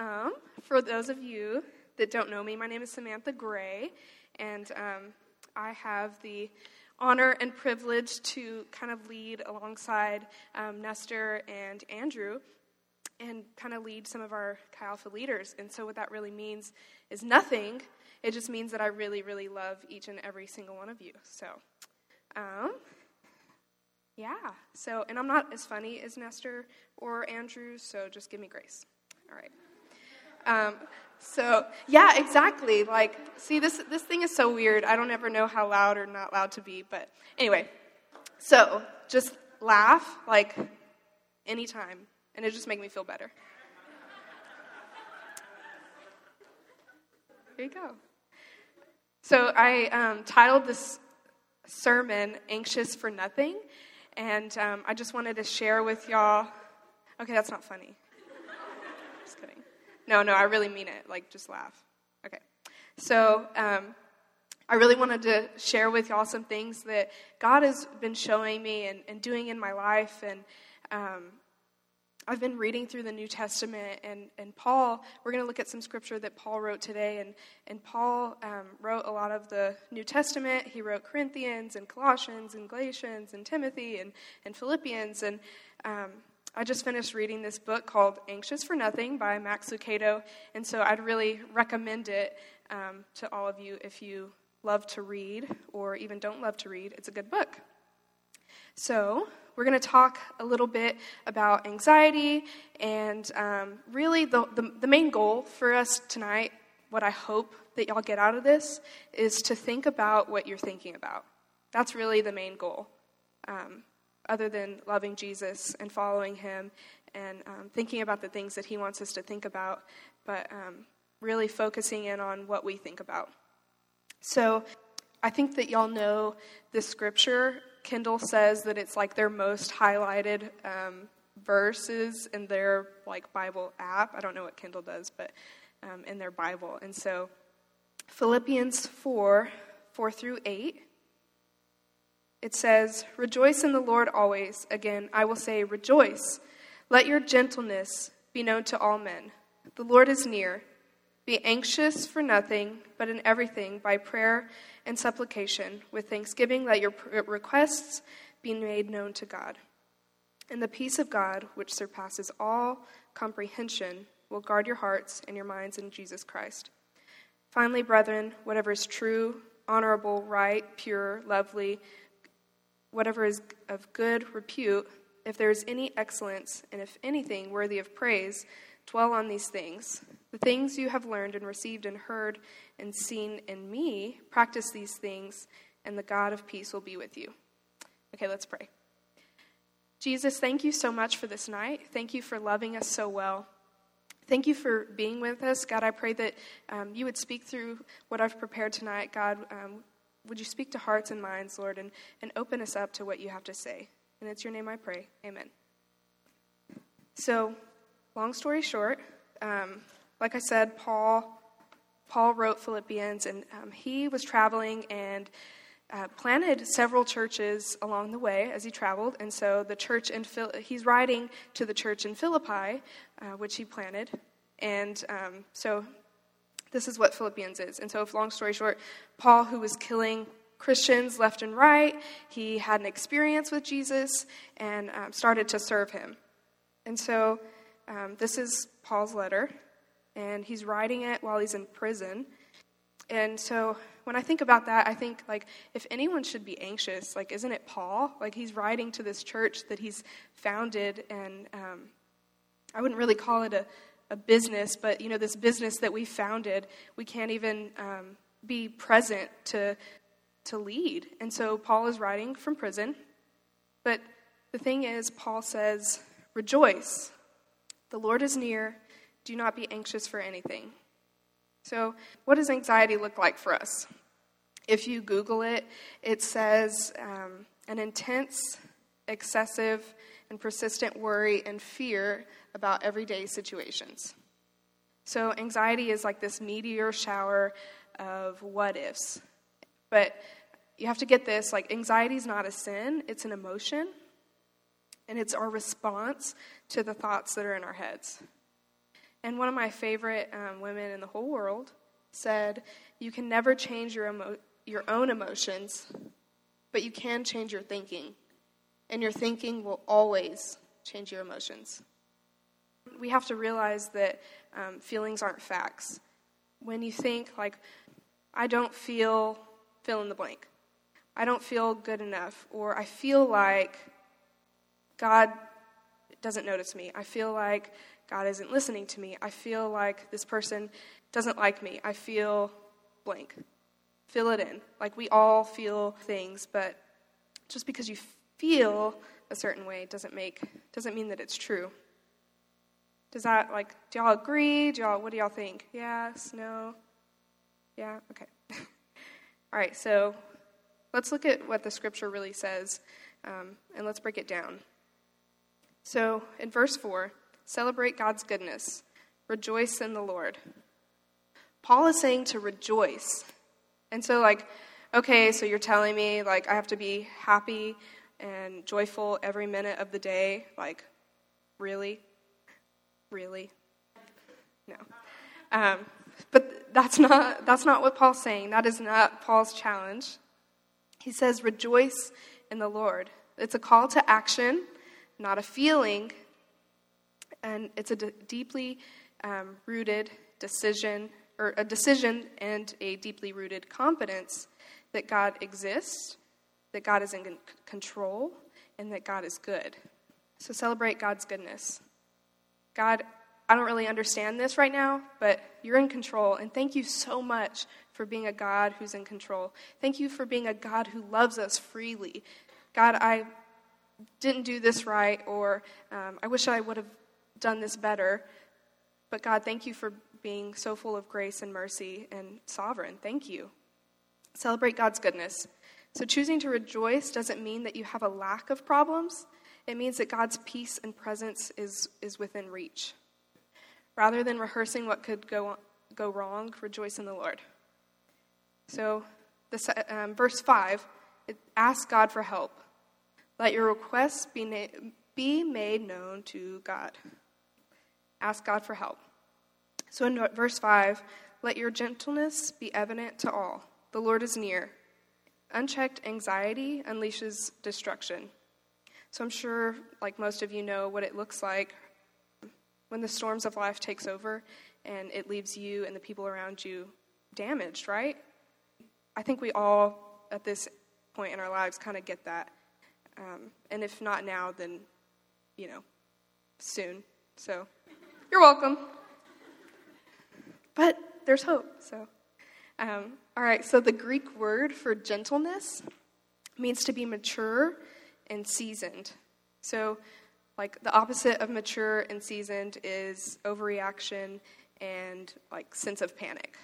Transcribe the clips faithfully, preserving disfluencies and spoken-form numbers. Um, for those of you that don't know me, my name is Samantha Gray, and um, I have the honor and privilege to kind of lead alongside um, Nestor and Andrew and kind of lead some of our Chi Alpha leaders. And so what that really means is nothing. It just means that I really, really love each and every single one of you. So, um, yeah. So, and I'm not as funny as Nestor or Andrew, so just give me grace. All right. Um, so, yeah, exactly. Like, see, this this thing is so weird. I don't ever know how loud or not loud to be. But anyway, so just laugh, like, anytime. And it just make me feel better. Here you go. So I um, titled this sermon, Anxious for Nothing. And um, I just wanted to share with y'all. Okay, that's not funny. Just kidding. No, no, I really mean it. Like, just laugh. Okay. So um, I really wanted to share with y'all some things that God has been showing me and, and doing in my life. And um I've been reading through the New Testament, and, and Paul, we're going to look at some scripture that Paul wrote today, and, and Paul um, wrote a lot of the New Testament. He wrote Corinthians, and Colossians, and Galatians, and Timothy, and, and Philippians, and um, I just finished reading this book called Anxious for Nothing by Max Lucado, and so I'd really recommend it um, to all of you if you love to read, or even don't love to read. It's a good book. So we're going to talk a little bit about anxiety, and um, really the, the the main goal for us tonight, what I hope that y'all get out of this, is to think about what you're thinking about. That's really the main goal, um, other than loving Jesus and following him and um, thinking about the things that he wants us to think about, but um, really focusing in on what we think about. So I think that y'all know the scripture. Kendall says that it's like their most highlighted um, verses in their like Bible app. I don't know what Kendall does, but um, in their Bible. And so Philippians four, four through eight, it says, "Rejoice in the Lord always. Again, I will say, rejoice. Let your gentleness be known to all men. The Lord is near. Be anxious for nothing, but in everything, by prayer and supplication, with thanksgiving, let your requests be made known to God. And the peace of God, which surpasses all comprehension, will guard your hearts and your minds in Jesus Christ. Finally, brethren, whatever is true, honorable, right, pure, lovely, whatever is of good repute, if there is any excellence, and if anything worthy of praise, dwell on these things. The things you have learned and received and heard and seen in me, practice these things, and the God of peace will be with you." Okay, let's pray. Jesus, thank you so much for this night. Thank you for loving us so well. Thank you for being with us. God, I pray that um, you would speak through what I've prepared tonight. God, um, would you speak to hearts and minds, Lord, and, and open us up to what you have to say. And it's your name I pray. Amen. So, long story short, um, like I said, Paul Paul wrote Philippians, and um, he was traveling and uh, planted several churches along the way as he traveled. And so the church in Phil- he's writing to the church in Philippi, uh, which he planted. And um, so this is what Philippians is. And so, if long story short, Paul, who was killing Christians left and right, he had an experience with Jesus and um, started to serve him. And so um, this is Paul's letter. And he's writing it while he's in prison. And so when I think about that, I think, like, if anyone should be anxious, like, isn't it Paul? Like, he's writing to this church that he's founded. And um, I wouldn't really call it a, a business, but, you know, this business that we founded, we can't even um, be present to to lead. And so Paul is writing from prison. But the thing is, Paul says, "Rejoice. The Lord is near. Do not be anxious for anything." So what does anxiety look like for us? If you Google it, it says um, an intense, excessive, and persistent worry and fear about everyday situations. So anxiety is like this meteor shower of what ifs. But you have to get this, like, anxiety is not a sin, it's an emotion, and it's our response to the thoughts that are in our heads. And one of my favorite um, women in the whole world said, you can never change your emo- your own emotions, but you can change your thinking. And your thinking will always change your emotions. We have to realize that um, feelings aren't facts. When you think, like, I don't feel fill in the blank. I don't feel good enough. Or I feel like God doesn't notice me. I feel like God isn't listening to me. I feel like this person doesn't like me. I feel blank. Fill it in. Like, we all feel things, but just because you feel a certain way doesn't make doesn't mean that it's true. Does that, like, do y'all agree? Do y'all, what do y'all think? Yes, no? Yeah, okay. All right, so let's look at what the scripture really says, um, and let's break it down. So in verse four, celebrate God's goodness. Rejoice in the Lord. Paul is saying to rejoice. And so, like, okay, so you're telling me, like, I have to be happy and joyful every minute of the day? Like, really? Really? No. Um, but that's not that's not what Paul's saying. That is not Paul's challenge. He says, rejoice in the Lord. It's a call to action, not a feeling. And it's a d- deeply um, rooted decision, or a decision and a deeply rooted confidence that God exists, that God is in c- control, and that God is good. So celebrate God's goodness. God, I don't really understand this right now, but you're in control, and thank you so much for being a God who's in control. Thank you for being a God who loves us freely. God, I didn't do this right, or um, I wish I would have done this better, but God, thank you for being so full of grace and mercy and sovereign. Thank you. Celebrate God's goodness. So choosing to rejoice doesn't mean that you have a lack of problems. It means that God's peace and presence is, is within reach. Rather than rehearsing what could go go wrong, rejoice in the Lord. So, this, um, verse five, it, ask God for help. Let your requests be na- be made known to God. Ask God for help. So in verse five, let your gentleness be evident to all. The Lord is near. Unchecked anxiety unleashes destruction. So I'm sure, like most of you know, what it looks like when the storms of life takes over and it leaves you and the people around you damaged, right? I think we all, at this point in our lives, kind of get that. Um, and if not now, then, you know, soon. So you're welcome. But there's hope. So, um, all right, so the Greek word for gentleness means to be mature and seasoned. So, like, the opposite of mature and seasoned is overreaction and, like, sense of panic.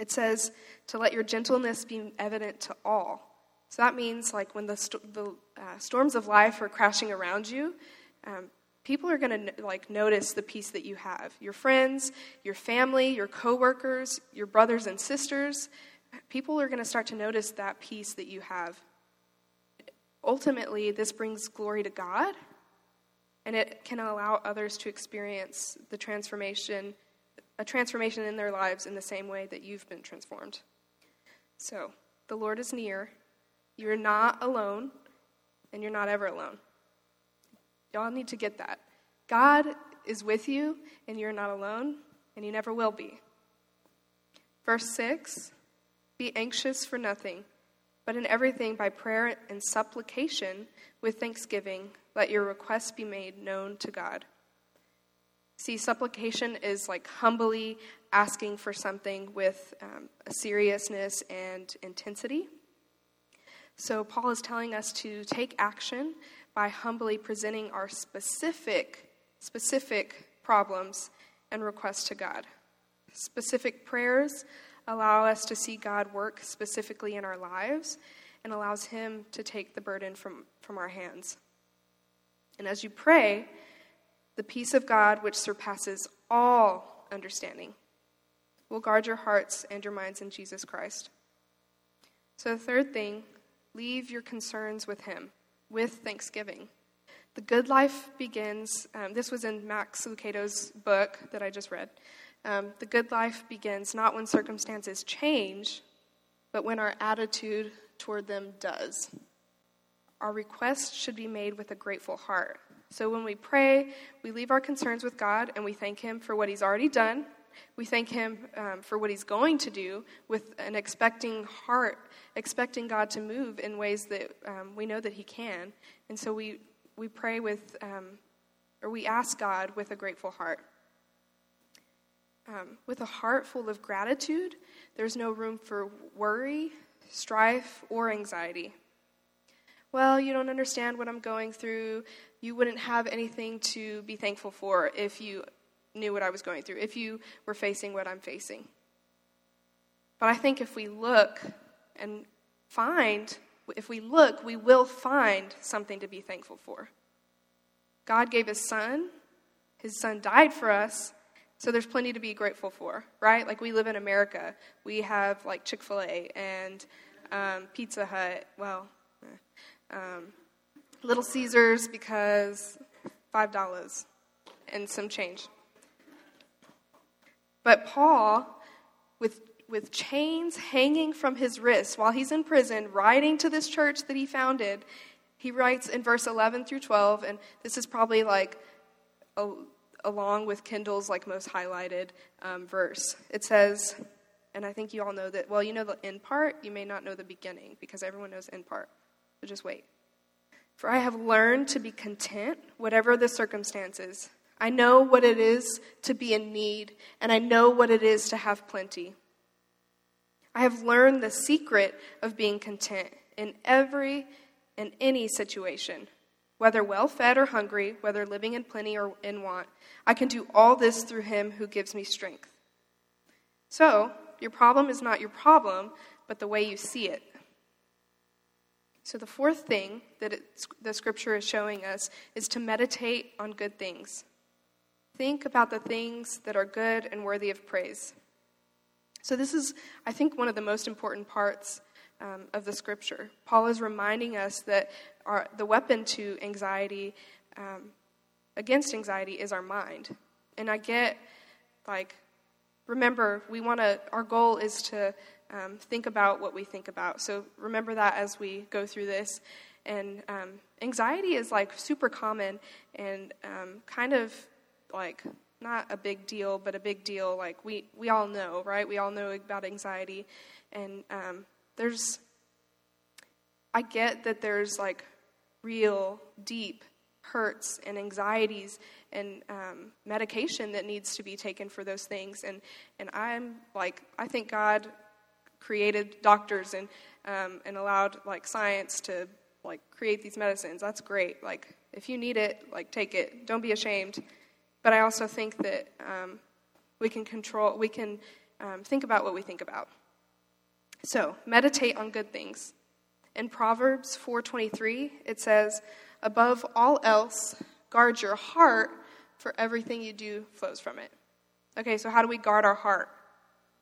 It says to let your gentleness be evident to all. So that means, like, when the st- the uh, storms of life are crashing around you, um, people are going to, like, notice the peace that you have. Your friends, your family, your coworkers, your brothers and sisters, people are going to start to notice that peace that you have. Ultimately, this brings glory to God. And it can allow others to experience the transformation, a transformation in their lives in the same way that you've been transformed. So, the Lord is near. You're not alone, and you're not ever alone. Y'all need to get that. God is with you, and you're not alone, and you never will be. Verse six, be anxious for nothing, but in everything by prayer and supplication with thanksgiving, let your requests be made known to God. See, supplication is, like, humbly asking for something with um, a seriousness and intensity. So Paul is telling us to take action by humbly presenting our specific, specific problems and requests to God. Specific prayers allow us to see God work specifically in our lives and allows him to take the burden from, from our hands. And as you pray, the peace of God, which surpasses all understanding, will guard your hearts and your minds in Jesus Christ. So the third thing, leave your concerns with him, with thanksgiving. The good life begins, um, this was in Max Lucado's book that I just read. Um, the good life begins not when circumstances change, but when our attitude toward them does. Our requests should be made with a grateful heart. So when we pray, we leave our concerns with God, and we thank him for what he's already done. We thank him um, for what he's going to do with an expecting heart, expecting God to move in ways that um, we know that he can. And so we, we pray with, um, or we ask God with a grateful heart. Um, with a heart full of gratitude, there's no room for worry, strife, or anxiety. Well, you don't understand what I'm going through. You wouldn't have anything to be thankful for if you knew what I was going through, if you were facing what I'm facing. But I think if we look and find, if we look, we will find something to be thankful for. God gave his son. His son died for us. So there's plenty to be grateful for, right? Like, we live in America. We have, like, Chick-fil-A and um, Pizza Hut. Well, Um, Little Caesars, because five dollars and some change. But Paul, with with chains hanging from his wrists while he's in prison, writing to this church that he founded, he writes in verse eleven through twelve, and this is probably like a, along with Kendall's like most highlighted um, verse. It says, and I think you all know that, well, you know the end part, you may not know the beginning, because everyone knows end part. So just wait. For I have learned to be content, whatever the circumstances. I know what it is to be in need, and I know what it is to have plenty. I have learned the secret of being content in every and any situation, whether well-fed or hungry, whether living in plenty or in want. I can do all this through him who gives me strength. So, your problem is not your problem, but the way you see it. So the fourth thing that it's, the scripture is showing us is to meditate on good things. Think about the things that are good and worthy of praise. So this is, I think, one of the most important parts um, of the scripture. Paul is reminding us that our, the weapon to anxiety, um, against anxiety, is our mind. And I get, like, remember, we want to, our goal is to Um, think about what we think about. So remember that as we go through this. And um, anxiety is like super common and um, kind of like not a big deal, but a big deal. Like we, we all know, right? We all know about anxiety. And um, there's, I get that there's like real deep hurts and anxieties and um, medication that needs to be taken for those things. And, and I'm like, I think God created doctors and um, and allowed like science to like create these medicines. That's great. Like, if you need it, like, take it. Don't be ashamed. But I also think that um, we can control. We can um, think about what we think about. So meditate on good things. In Proverbs four twenty-three, it says, "Above all else, guard your heart, for everything you do flows from it." Okay, so how do we guard our heart?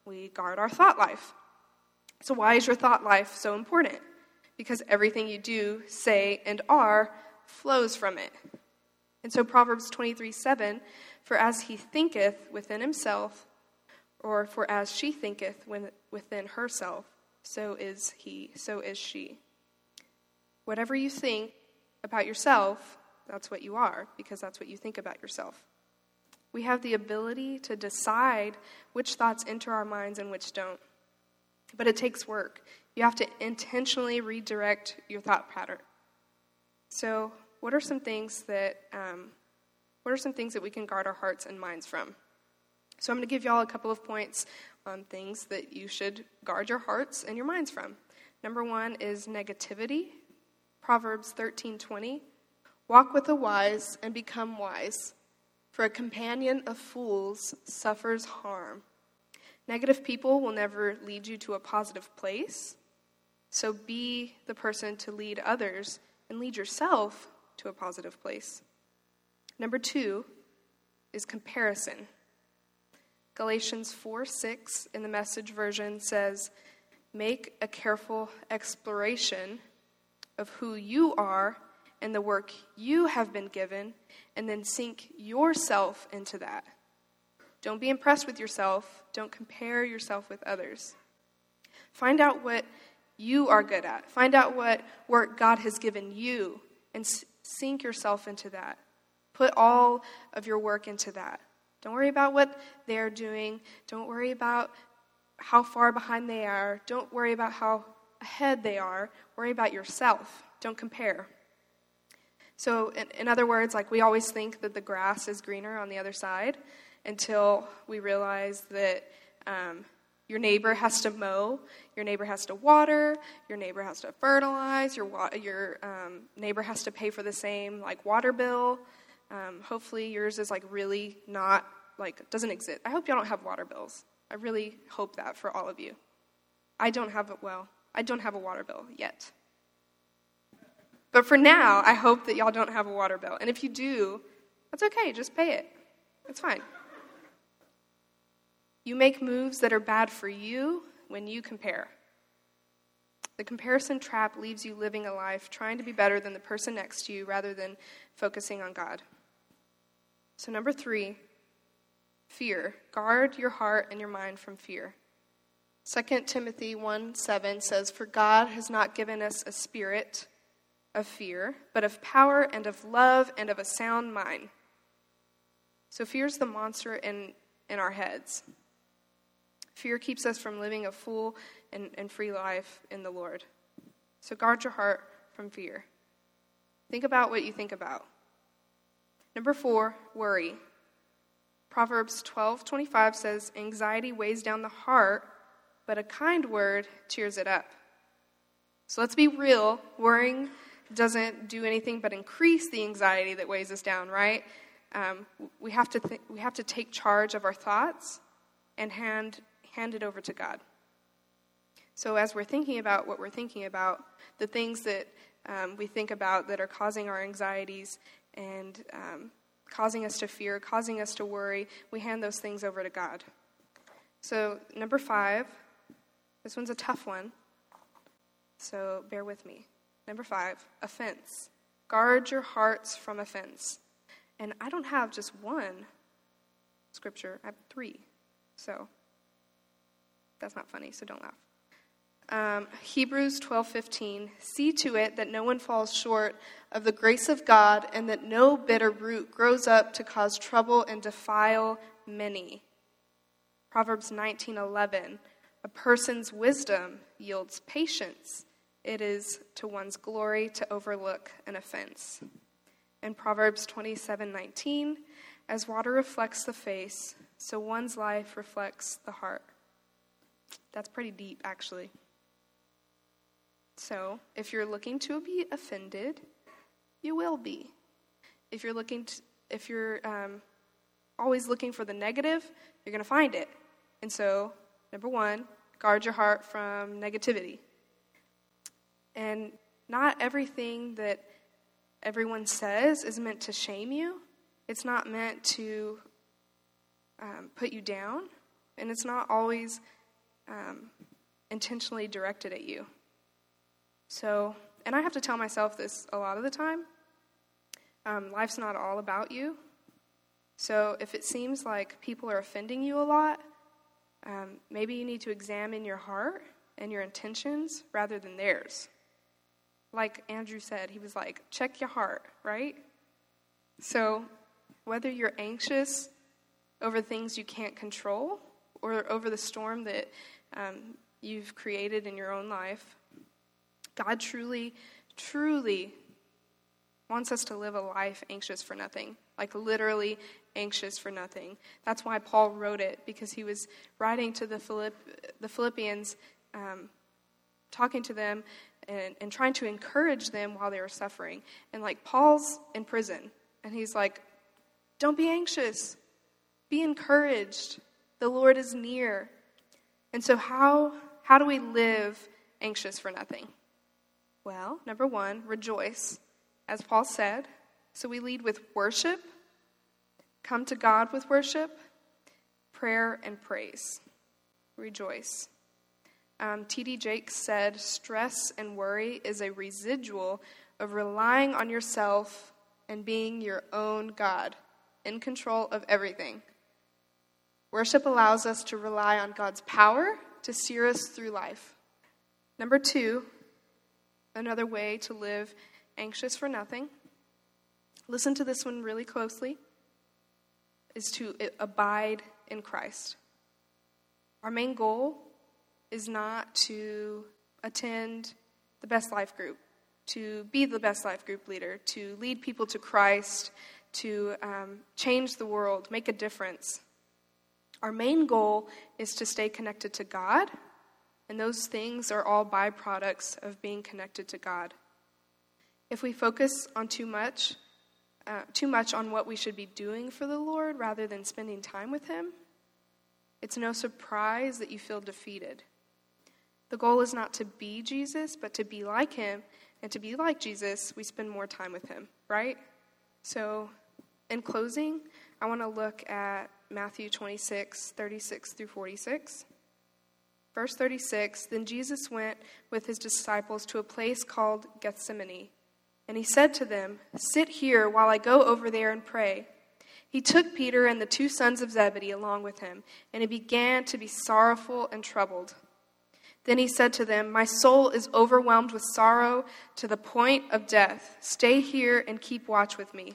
We guard our thought life. So why is your thought life so important? Because everything you do, say, and are flows from it. And so Proverbs twenty-three seven, "For as he thinketh within himself, or for as she thinketh when, within herself, so is he, so is she." Whatever you think about yourself, that's what you are, because that's what you think about yourself. We have the ability to decide which thoughts enter our minds and which don't. But it takes work. You have to intentionally redirect your thought pattern. So, what are some things that um, what are some things that we can guard our hearts and minds from? So, I'm going to give y'all a couple of points on things that you should guard your hearts and your minds from. Number one is negativity. Proverbs thirteen twenty, "Walk with the wise and become wise, for a companion of fools suffers harm." Negative people will never lead you to a positive place. So be the person to lead others and lead yourself to a positive place. Number two is comparison. Galatians four six in the Message version says, "Make a careful exploration of who you are and the work you have been given, and then sink yourself into that. Don't be impressed with yourself. Don't compare yourself with others. Find out what you are good at. Find out what work God has given you, and sink yourself into that. Put all of your work into that. Don't worry about what they're doing. Don't worry about how far behind they are. Don't worry about how ahead they are. Worry about yourself. Don't compare. So in, in other words, like we always think that the grass is greener on the other side until we realize that um, your neighbor has to mow, your neighbor has to water, your neighbor has to fertilize, your, wa- your um, neighbor has to pay for the same like water bill. Um, hopefully yours is like really not, like doesn't exist. I hope y'all don't have water bills. I really hope that for all of you. I don't have it well. I don't have a water bill yet. But for now, I hope that y'all don't have a water bill. And if you do, that's okay. Just pay it. It's fine. You make moves that are bad for you when you compare. The comparison trap leaves you living a life trying to be better than the person next to you rather than focusing on God. So number three, fear. Guard your heart and your mind from fear. Second Timothy one seven says, "For God has not given us a spirit of fear, but of power and of love and of a sound mind." So fear is the monster in, in our heads. Fear keeps us from living a full and, and free life in the Lord. So guard your heart from fear. Think about what you think about. Number four, worry. Proverbs twelve twenty-five says, "Anxiety weighs down the heart, but a kind word cheers it up." So let's be real. Worrying doesn't do anything but increase the anxiety that weighs us down, right? Um, we have to th- we have to take charge of our thoughts and hand hand it over to God. So as we're thinking about what we're thinking about, the things that um, we think about that are causing our anxieties and um, causing us to fear, causing us to worry, we hand those things over to God. So number five, this one's a tough one, so bear with me. Number five, offense. Guard your hearts from offense. And I don't have just one scripture. I have three. So that's not funny, so don't laugh. Um, Hebrews twelve fifteen, "See to it that no one falls short of the grace of God, and that no bitter root grows up to cause trouble and defile many." Proverbs nineteen eleven, "A person's wisdom yields patience. It is to one's glory to overlook an offense." And Proverbs twenty-seven nineteen, "As water reflects the face, so one's life reflects the heart." That's pretty deep, actually. So, if you're looking to be offended, you will be. If you're looking, to, if you're um, always looking for the negative, you're going to find it. And so, number one, guard your heart from negativity. And not everything that everyone says is meant to shame you. It's not meant to um, put you down, and it's not always um, intentionally directed at you. So, and I have to tell myself this a lot of the time. Um, life's not all about you. So if it seems like people are offending you a lot, um, maybe you need to examine your heart and your intentions rather than theirs. Like Andrew said, he was like, check your heart, right? So whether you're anxious over things you can't control or over the storm that um, you've created in your own life, God truly, truly wants us to live a life anxious for nothing, like literally anxious for nothing. That's why Paul wrote it, because he was writing to the Philipp- the Philippians, um, talking to them, And, and trying to encourage them while they were suffering. And like Paul's in prison, and he's like, don't be anxious. Be encouraged. The Lord is near. And so how how do we live anxious for nothing? Well, number one, rejoice, as Paul said. So we lead with worship, come to God with worship, prayer, and praise. Rejoice. Um, T D Jakes said, "Stress and worry is a residual of relying on yourself and being your own God, in control of everything. Worship allows us to rely on God's power to steer us through life. Number two, another way to live anxious for nothing, listen to this one really closely, is to abide in Christ. Our main goal is not to attend the best life group, to be the best life group leader, to lead people to Christ, to um, change the world, make a difference. Our main goal is to stay connected to God, and those things are all byproducts of being connected to God. If we focus on too much, uh, too much on what we should be doing for the Lord rather than spending time with Him, it's no surprise that you feel defeated. The goal is not to be Jesus, but to be like Him, and to be like Jesus, we spend more time with Him, right? So, in closing, I want to look at Matthew twenty-six, thirty-six through forty-six. Verse thirty-six, then Jesus went with his disciples to a place called Gethsemane, and he said to them, sit here while I go over there and pray. He took Peter and the two sons of Zebedee along with him, and he began to be sorrowful and troubled. Then he said to them, my soul is overwhelmed with sorrow to the point of death. Stay here and keep watch with me.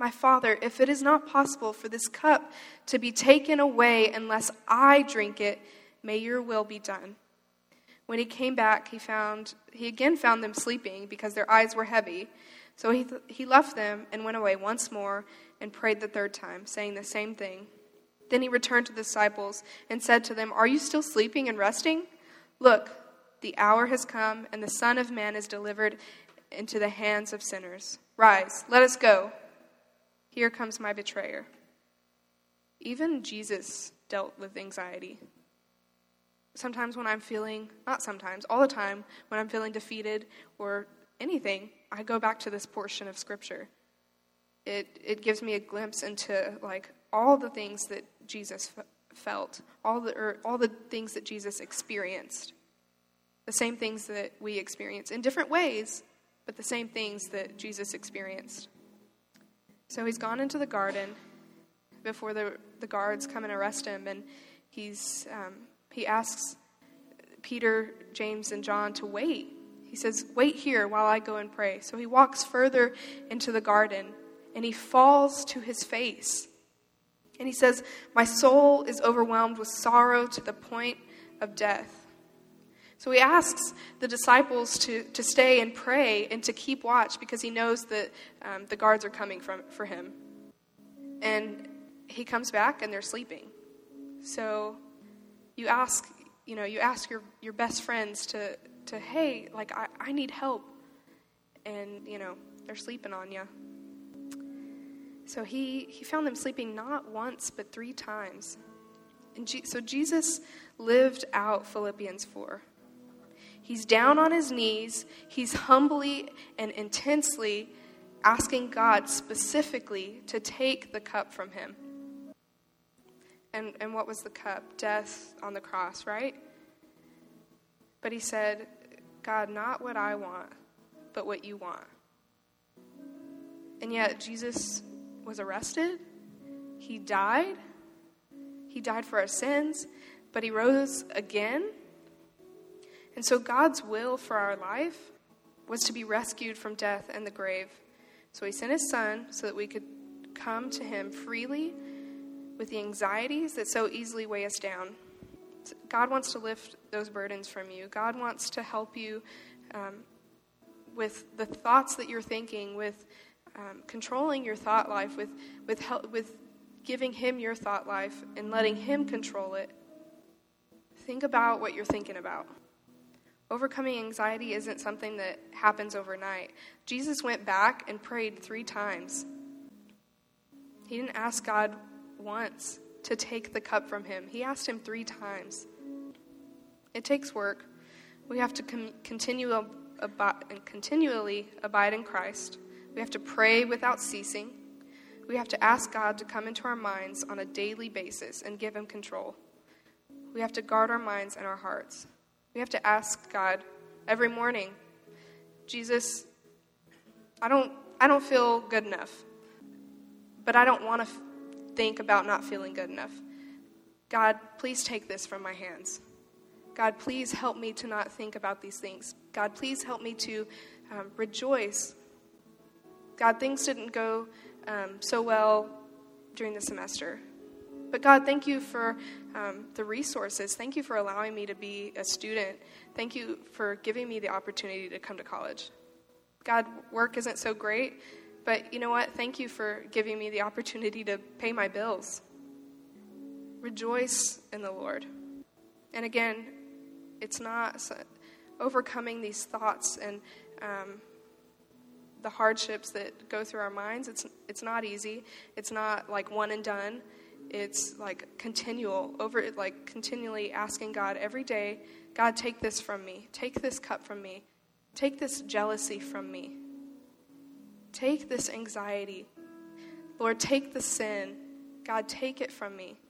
my Father, if it is not possible for this cup to be taken away unless I drink it, may your will be done. When he came back, he found he again found them sleeping because their eyes were heavy. So he th- he left them and went away once more and prayed the third time, saying the same thing. Then he returned to the disciples and said to them, are you still sleeping and resting? Look, the hour has come, and the Son of Man is delivered into the hands of sinners. Rise, let us go. Here comes my betrayer. Even Jesus dealt with anxiety. Sometimes when I'm feeling, not sometimes, all the time, when I'm feeling defeated or anything, I go back to this portion of Scripture. It it gives me a glimpse into, like, all the things that Jesus f- felt, all the or all the things that Jesus experienced, the same things that we experience in different ways, but the same things that Jesus experienced. So he's gone into the garden before the, the guards come and arrest him, and he's um, he asks Peter, James, and John to wait. He says, wait here while I go and pray. So he walks further into the garden, and he falls to his face. And he says, my soul is overwhelmed with sorrow to the point of death. So he asks the disciples to, to stay and pray and to keep watch because he knows that um, the guards are coming from, for him. And he comes back and they're sleeping. So you ask, you know, you ask your, your best friends to, to hey, like, I, I need help. And, you know, they're sleeping on you. So he, he found them sleeping not once, but three times. And G- so Jesus lived out Philippians four. He's down on his knees. He's humbly and intensely asking God specifically to take the cup from him. And, and what was the cup? Death on the cross, right? But he said, God, not what I want, but what you want. And yet Jesus was arrested, he died, he died for our sins, but he rose again. And so God's will for our life was to be rescued from death and the grave. So he sent his son so that we could come to him freely with the anxieties that so easily weigh us down. God wants to lift those burdens from you. God wants to help you um, with the thoughts that you're thinking, with Um, controlling your thought life, with with help, with giving him your thought life and letting him control it. Think about what you're thinking about. Overcoming anxiety isn't something that happens overnight. Jesus went back and prayed three times. He didn't ask God once to take the cup from him. He asked him three times. It takes work. We have to com- continue ab- and continually abide in Christ. We have to pray without ceasing. We have to ask God to come into our minds on a daily basis and give him control. We have to guard our minds and our hearts. We have to ask God every morning, Jesus, I don't I don't feel good enough, but I don't want to f- think about not feeling good enough. God, please take this from my hands. God, please help me to not think about these things. God, please help me to um, rejoice. God, things didn't go um, so well during the semester. But God, thank you for um, the resources. Thank you for allowing me to be a student. Thank you for giving me the opportunity to come to college. God, work isn't so great, but you know what? Thank you for giving me the opportunity to pay my bills. Rejoice in the Lord. And again, it's not overcoming these thoughts and um, the hardships that go through our minds. It's it's not easy. It's not like one and done. It's like continual, over, like continually asking God every day, God, take this from me. Take this cup from me. Take this jealousy from me. Take this anxiety. Lord, take the sin. God, take it from me.